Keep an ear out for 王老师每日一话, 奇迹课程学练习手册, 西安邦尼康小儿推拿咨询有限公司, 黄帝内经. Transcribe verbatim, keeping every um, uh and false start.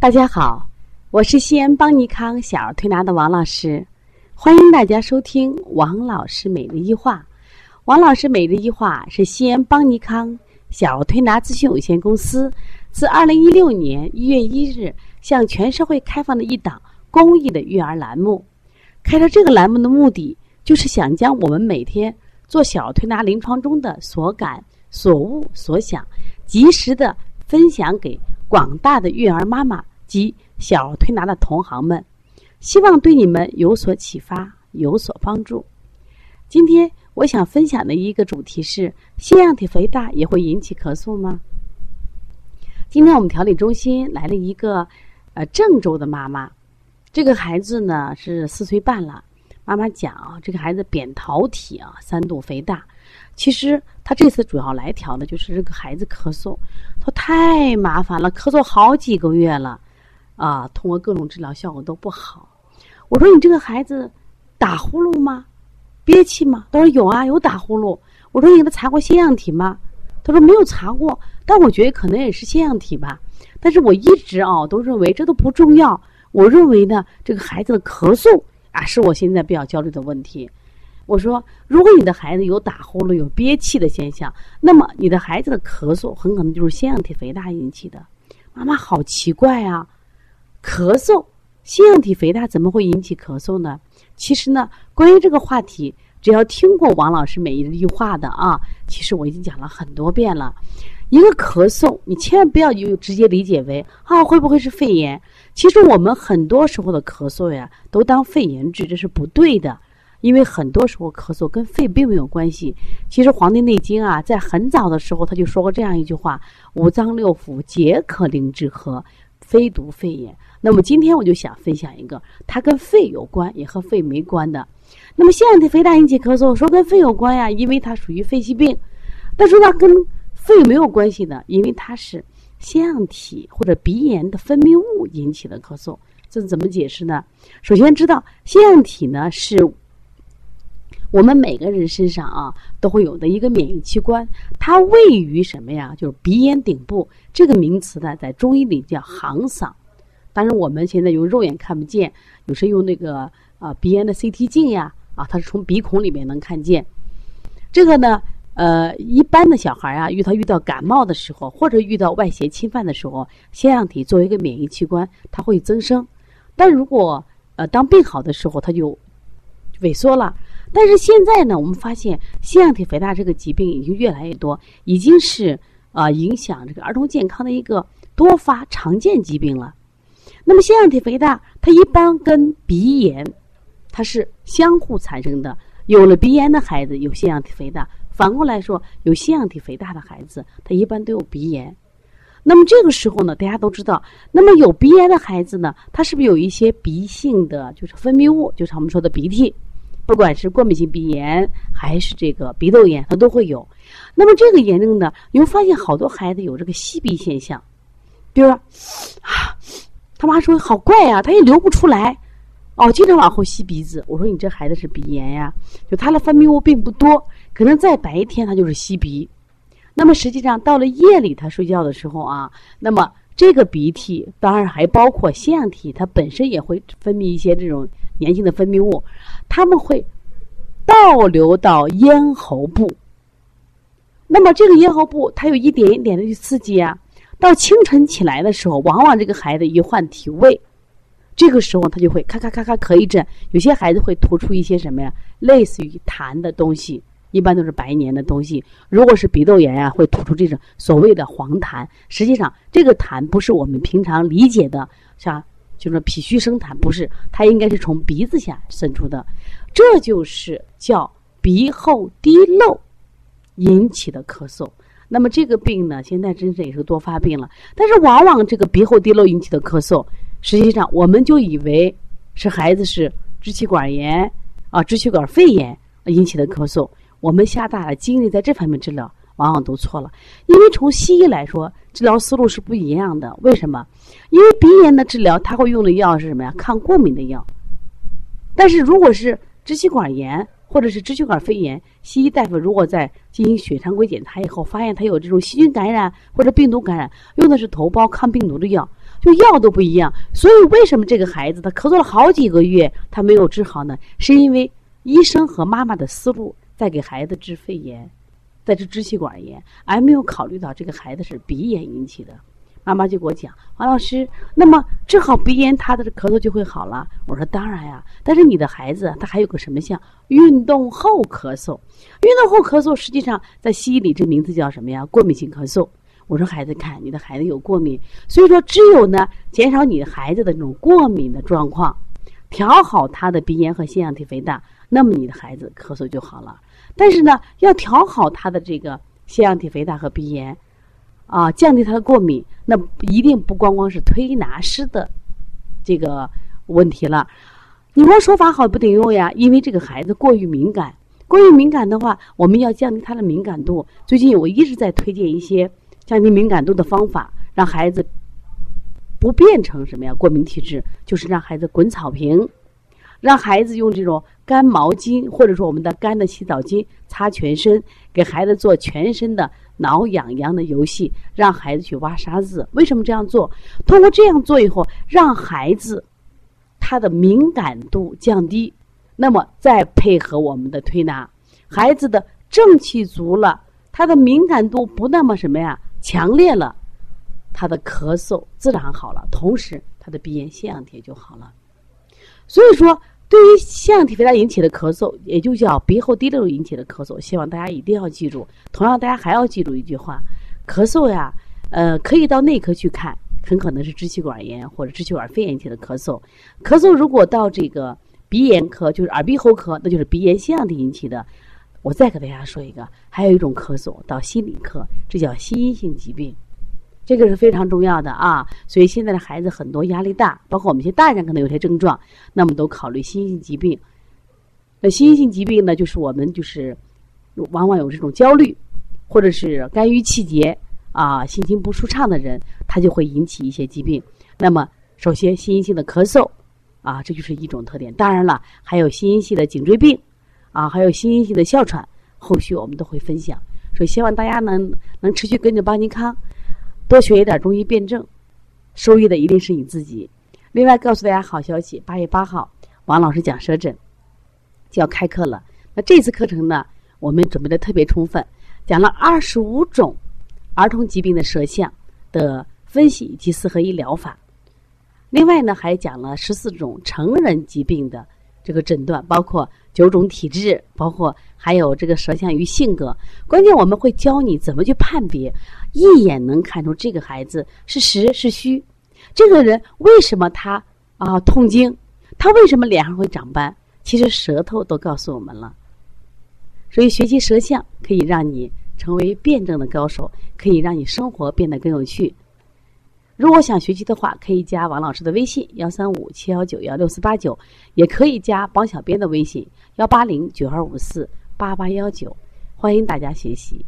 大家好，我是西安邦尼康小儿推拿的王老师，欢迎大家收听王老师每日一话。王老师每日一话是西安邦尼康小儿推拿咨询有限公司自二零一六年一月一日向全社会开放的一档公益的育儿栏目。开设这个栏目的目的，就是想将我们每天做小儿推拿临床中的所感、所悟、所想，及时的分享给广大的育儿妈妈及小儿推拿的同行们，希望对你们有所启发，有所帮助。今天我想分享的一个主题是：腺样体肥大也会引起咳嗽吗？今天我们调理中心来了一个呃郑州的妈妈，这个孩子呢是四岁半了。妈妈讲啊，这个孩子扁桃体啊三度肥大。其实他这次主要来调的就是这个孩子咳嗽，他太麻烦了，咳嗽好几个月了。啊，通过各种治疗效果都不好。我说你这个孩子打呼噜吗？憋气吗？他说有啊，有打呼噜。我说你给他查过腺样体吗？他说没有查过，但我觉得可能也是腺样体吧。但是我一直啊都认为这都不重要。我认为呢，这个孩子的咳嗽啊是我现在比较焦虑的问题。我说，如果你的孩子有打呼噜、有憋气的现象，那么你的孩子的咳嗽很可能就是腺样体肥大引起的。妈妈好奇怪啊！咳嗽，腺样体肥大怎么会引起咳嗽呢？其实呢，关于这个话题，只要听过王老师每一句话的啊，其实我已经讲了很多遍了。一个咳嗽，你千万不要就直接理解为啊，会不会是肺炎？其实我们很多时候的咳嗽呀，都当肺炎治，这是不对的。因为很多时候咳嗽跟肺并没有关系。其实《黄帝内经》啊，在很早的时候他就说过这样一句话：五脏六腑皆可令之咳，非独肺也。那么今天我就想分享一个，它跟肺有关，也和肺没关的。那么腺样体肥大引起咳嗽，说跟肺有关呀，因为它属于肺系病；但说它跟肺没有关系的，因为它是腺样体或者鼻炎的分泌物引起的咳嗽。这怎么解释呢？首先知道腺样体呢是我们每个人身上啊都会有的一个免疫器官，它位于什么呀？就是鼻咽顶部。这个名词呢，在中医里叫항상。当然，我们现在用肉眼看不见，有时用那个啊、呃、鼻咽的 C T 镜呀，啊，它是从鼻孔里面能看见。这个呢，呃，一般的小孩啊，遇到遇到感冒的时候，或者遇到外邪侵犯的时候，腺样体作为一个免疫器官，它会增生。但如果呃当病好的时候，它就萎缩了。但是现在呢，我们发现腺样体肥大这个疾病已经越来越多，已经是啊、呃、影响这个儿童健康的一个多发常见疾病了。那么腺样体肥大，它一般跟鼻炎它是相互产生的，有了鼻炎的孩子有腺样体肥大，反过来说，有腺样体肥大的孩子，他一般都有鼻炎。那么这个时候呢，大家都知道，那么有鼻炎的孩子呢，他是不是有一些鼻性的就是分泌物，就是我们说的鼻涕？不管是过敏性鼻炎还是这个鼻窦炎，它都会有。那么这个炎症呢，你会发现好多孩子有这个吸鼻现象，比如说啊，他妈说好怪啊，他也流不出来，哦，经常往后吸鼻子。我说你这孩子是鼻炎呀、啊，就他的分泌物并不多，可能在白天他就是吸鼻，那么实际上到了夜里他睡觉的时候啊，那么这个鼻涕当然还包括腺样体，它本身也会分泌一些这种粘性的分泌物，它们会倒流到咽喉部。那么这个咽喉部它有一点一点的去刺激啊，到清晨起来的时候，往往这个孩子一换体位，这个时候他就会咔咔咔咔咳一阵，有些孩子会吐出一些什么呀，类似于痰的东西，一般都是白黏的东西。如果是鼻窦炎啊，会吐出这种所谓的黄痰，实际上这个痰不是我们平常理解的像就是脾虚生痰，不是，它应该是从鼻子下渗出的，这就是叫鼻后滴漏引起的咳嗽。那么这个病呢，现在真是也是多发病了。但是往往这个鼻后滴漏引起的咳嗽，实际上我们就以为是孩子是支气管炎啊、支气管肺炎引起的咳嗽，我们下大的精力在这方面治疗，往往都错了。因为从西医来说，治疗思路是不一样的。为什么？因为鼻炎的治疗，它会用的药是什么呀？抗过敏的药。但是如果是支气管炎或者是支气管肺炎，西医大夫如果在进行血常规检查以后，发现它有这种细菌感染或者病毒感染，用的是头孢抗病毒的药。就药都不一样。所以为什么这个孩子他咳嗽了好几个月他没有治好呢？是因为医生和妈妈的思路在给孩子治肺炎，在治支气管炎，而没有考虑到这个孩子是鼻炎引起的。妈妈就给我讲，王老师，那么治好鼻炎他的咳嗽就会好了？我说当然呀，但是你的孩子他还有个什么像运动后咳嗽，运动后咳嗽实际上在西医里这名字叫什么呀？过敏性咳嗽。我说孩子，看你的孩子有过敏，所以说只有呢减少你孩子的那种过敏的状况，调好他的鼻炎和腺样体肥大，那么你的孩子咳嗽就好了。但是呢要调好他的这个腺样体肥大和鼻炎啊，降低他的过敏，那一定不光光是推拿师的这个问题了。你光说法好不顶用呀，因为这个孩子过于敏感，过于敏感的话，我们要降低他的敏感度。最近我一直在推荐一些降低敏感度的方法，让孩子不变成什么呀过敏体质，就是让孩子滚草坪，让孩子用这种干毛巾或者说我们的干的洗澡巾擦全身，给孩子做全身的挠痒痒的游戏，让孩子去挖沙子。为什么这样做？通过这样做以后，让孩子他的敏感度降低，那么再配合我们的推拿，孩子的正气足了，他的敏感度不那么什么呀强烈了，他的咳嗽自然好了，同时他的鼻炎腺样体就好了。所以说对于腺样体肥大引起的咳嗽，也就叫鼻后滴漏引起的咳嗽，希望大家一定要记住。同样大家还要记住一句话，咳嗽呀呃，可以到内科去看，很可能是支气管炎或者支气管肺炎引起的咳嗽。咳嗽如果到这个鼻炎科，就是耳鼻喉科，那就是鼻炎腺样体引起的。我再给大家说一个，还有一种咳嗽到心理科，这叫心因性疾病，这个是非常重要的啊。所以现在的孩子很多压力大，包括我们一些大人可能有些症状，那么都考虑心因性疾病。那心因性疾病呢，就是我们就是往往有这种焦虑或者是肝郁气结啊，心情不舒畅的人，他就会引起一些疾病。那么首先心因性的咳嗽啊，这就是一种特点。当然了，还有心因性的颈椎病啊，还有心因性的哮喘，后续我们都会分享。所以希望大家能能持续跟着邦尼康多学一点中医辩证，受益的一定是你自己。另外告诉大家好消息，八月八号王老师讲舌诊就要开课了。那这次课程呢，我们准备的特别充分，讲了二十五种儿童疾病的舌象的分析以及四合一疗法。另外呢，还讲了十四种成人疾病的这个诊断，包括九种体质，包括还有这个舌象与性格。关键我们会教你怎么去判别，一眼能看出这个孩子是实是虚，这个人为什么他啊、呃、痛经，他为什么脸上会长斑，其实舌头都告诉我们了。所以学习舌象可以让你成为辩证的高手，可以让你生活变得更有趣。如果想学习的话，可以加王老师的微信幺三五七幺九幺六四八九，也可以加帮小编的微信幺八零九二五四八八幺九，欢迎大家学习。